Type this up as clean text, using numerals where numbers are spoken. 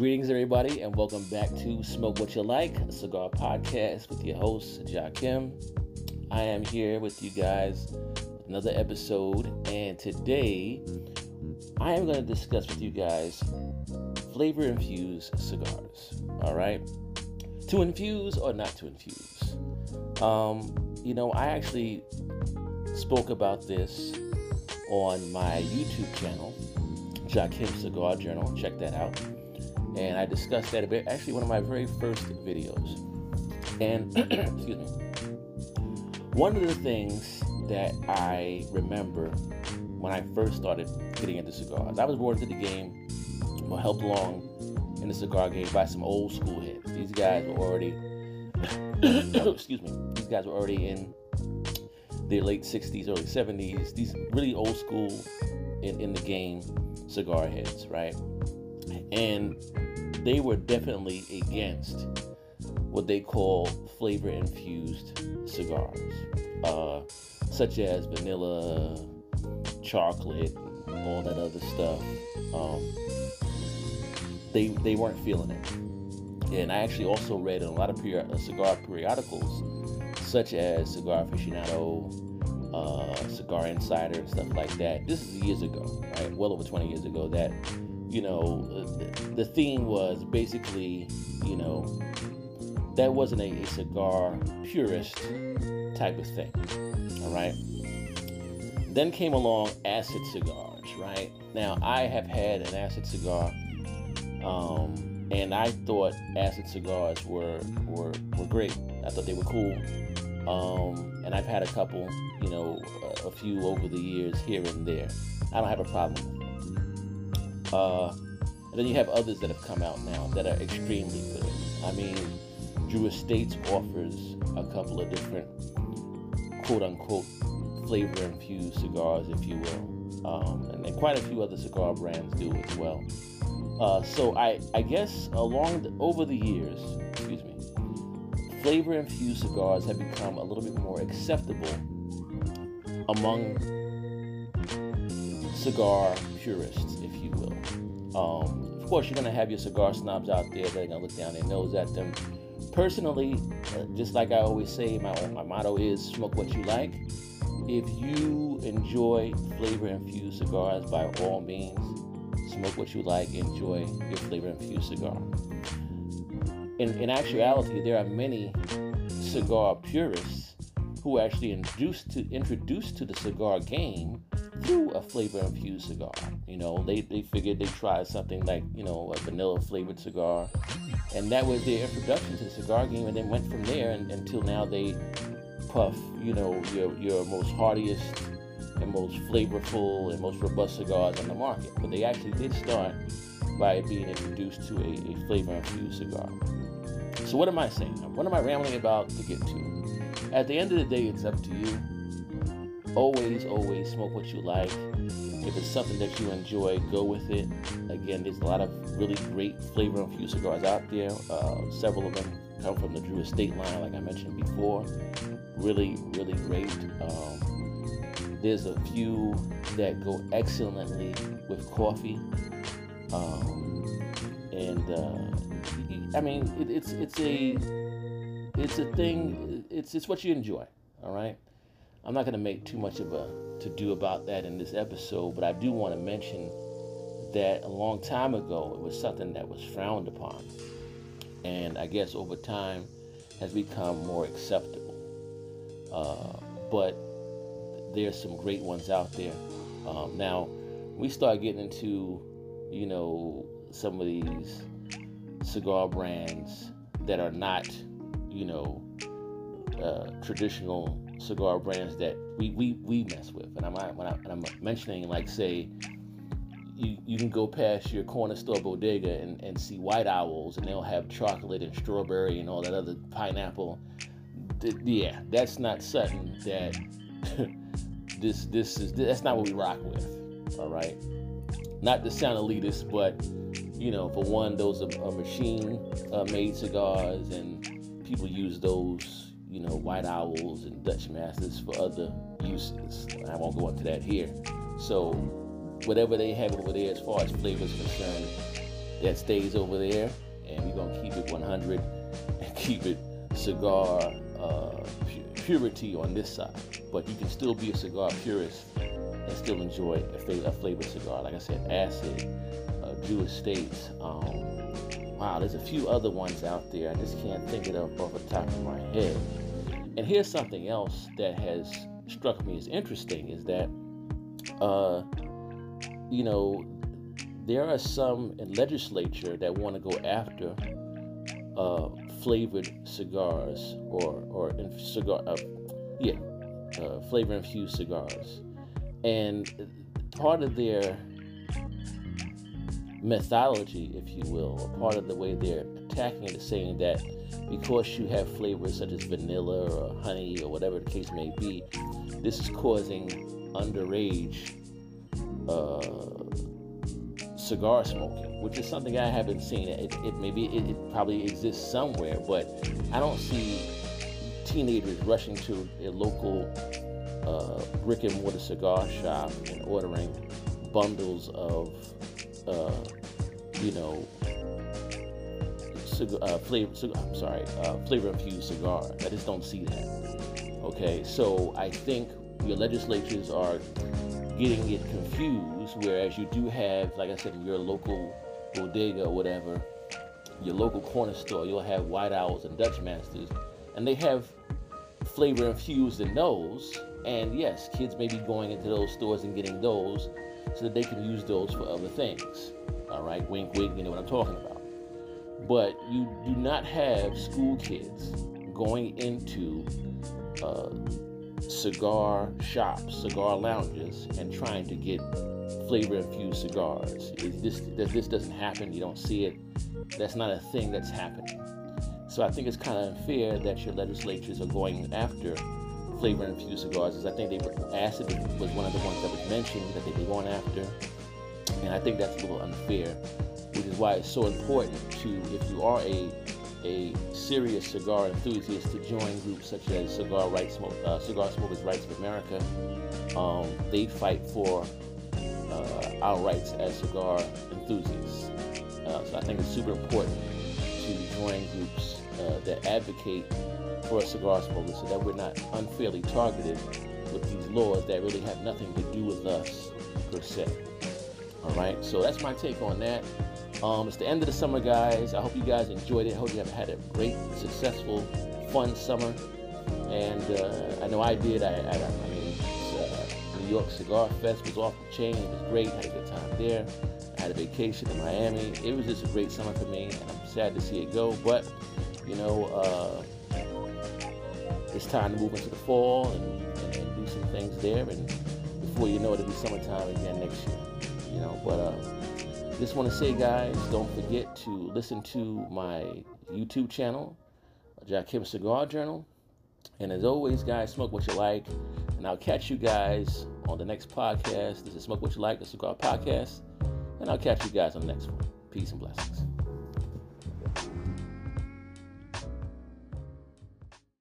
Greetings, everybody, and welcome back to Smoke What You Like, a cigar podcast with your host, Jakim. I am here with you guys with another episode, and today I am going to discuss with you guys flavor-infused cigars, all right? To infuse or not to infuse. I actually spoke about this on my YouTube channel, Jakim's Cigar Journal. Check that out. And I discussed that a bit, actually one of my very first videos. And, excuse me, one of the things that I remember when I first started getting into cigars, I was brought into the game, or helped along in the cigar game by some old school heads. These guys were already, these guys were already in their late 60s, early 70s, these really old school in the game cigar heads, right? And they were definitely against what they call flavor-infused cigars, such as vanilla, chocolate, and all that other stuff. They weren't feeling it. And I actually also read in a lot of cigar periodicals, such as Cigar Aficionado, Cigar Insider, stuff like that. This is years ago, right? Well over 20 years ago, that the theme was basically, that wasn't a cigar purist type of thing, all right? Then came along acid cigars, right? Now, I have had an acid cigar, and I thought acid cigars were great. I thought they were cool, and I've had a couple, a few over the years here and there. I don't have a problem with it. And then you have others that have come out now that are extremely good. I mean, Drew Estates offers a couple of different quote-unquote flavor-infused cigars, if you will. And then quite a few other cigar brands do as well. So I guess over the years, flavor-infused cigars have become a little bit more acceptable among cigar purists, if you will. Of course, you're going to have your cigar snobs out there that are going to look down their nose at them. Personally, just like I always say, my motto is smoke what you like. If you enjoy flavor-infused cigars, by all means, smoke what you like, enjoy your flavor-infused cigar. In actuality, there are many cigar purists who are actually introduced to the cigar game through a flavor-infused cigar. They figured they tried something like, a vanilla-flavored cigar, and that was their introduction to the cigar game, and then went from there until now they puff, your most hardiest and most flavorful and most robust cigars on the market. But they actually did start by being introduced to a flavor-infused cigar. So what am I saying? What am I rambling about to get to? At the end of the day, it's up to you. Always smoke what you like. If it's something that you enjoy, go with it. Again, there's a lot of really great flavor-infused cigars out there. Several of them come from the Drew Estate line, like I mentioned before. Really, really great. There's a few that go excellently with coffee. It's a thing. It's what you enjoy. All right. I'm not going to make too much of a to-do about that in this episode, but I do want to mention that a long time ago, it was something that was frowned upon, and I guess over time has become more acceptable. But there's some great ones out there. Now, we start getting into, some of these cigar brands that are not, traditional cigar brands that we mess with, and I'm mentioning, like, say you can go past your corner store bodega and see White Owls, and they'll have chocolate and strawberry and all that other pineapple. Yeah, that's not something that that's not what we rock with. All right, not to sound elitist, but for one, those are machine-made cigars, and people use those. White Owls and Dutch Masters for other uses. I won't go into that here. So whatever they have over there as far as flavor is concerned, that stays over there, and we're gonna keep it 100 and keep it cigar purity on this side. But you can still be a cigar purist and still enjoy a flavored cigar. Like I said, Acid, Drew Estates. Wow, there's a few other ones out there. I just can't think of them off the top of my head. And here's something else that has struck me as interesting, is that you know, there are some in legislature that want to go after flavored cigars or flavor infused cigars, and part of their methodology, if you will, part of the way they're attacking it is saying that because you have flavors such as vanilla or honey or whatever the case may be, this is causing underage cigar smoking, which is something I haven't seen. It probably exists somewhere, but I don't see teenagers rushing to a local brick and mortar cigar shop and ordering bundles of flavor-infused cigar. I just don't see that. Okay, so I think your legislatures are getting it confused, whereas you do have, like I said, in your local bodega or whatever, your local corner store, you'll have White Owls and Dutch Masters, and they have flavor infused in those, and yes, kids may be going into those stores and getting those so that they can use those for other things. All right, wink, wink, you know what I'm talking about. But you do not have school kids going into cigar shops, cigar lounges, and trying to get flavor-infused cigars. This doesn't happen. You don't see it. That's not a thing that's happening. So I think it's kind of unfair that your legislatures are going after flavor-infused cigars, because I think acid was one of the ones that was mentioned that they were going after, and I think that's a little unfair, which is why it's so important to, if you are a serious cigar enthusiast, to join groups such as Cigar Smokers Rights of America. They fight for our rights as cigar enthusiasts. So I think it's super important to join groups that advocate for a cigar smoker, so that we're not unfairly targeted with these laws that really have nothing to do with us per se. All right, so that's my take on that. It's the end of the summer, guys. I hope you guys enjoyed it. I hope you have had a great, successful, fun summer. And I know I did. New York Cigar Fest was off the chain. It was great. I had a good time there. I had a vacation in Miami. It was just a great summer for me. I'm sad to see it go. But, you know, it's time to move into the fall and do some things there. And before you know it, it'll be summertime again next year. You know, but... just want to say, guys, don't forget to listen to my YouTube channel, Jakim's Cigar Journal. And as always, guys, smoke what you like. And I'll catch you guys on the next podcast. This is Smoke What You Like, the Cigar Podcast. And I'll catch you guys on the next one. Peace and blessings.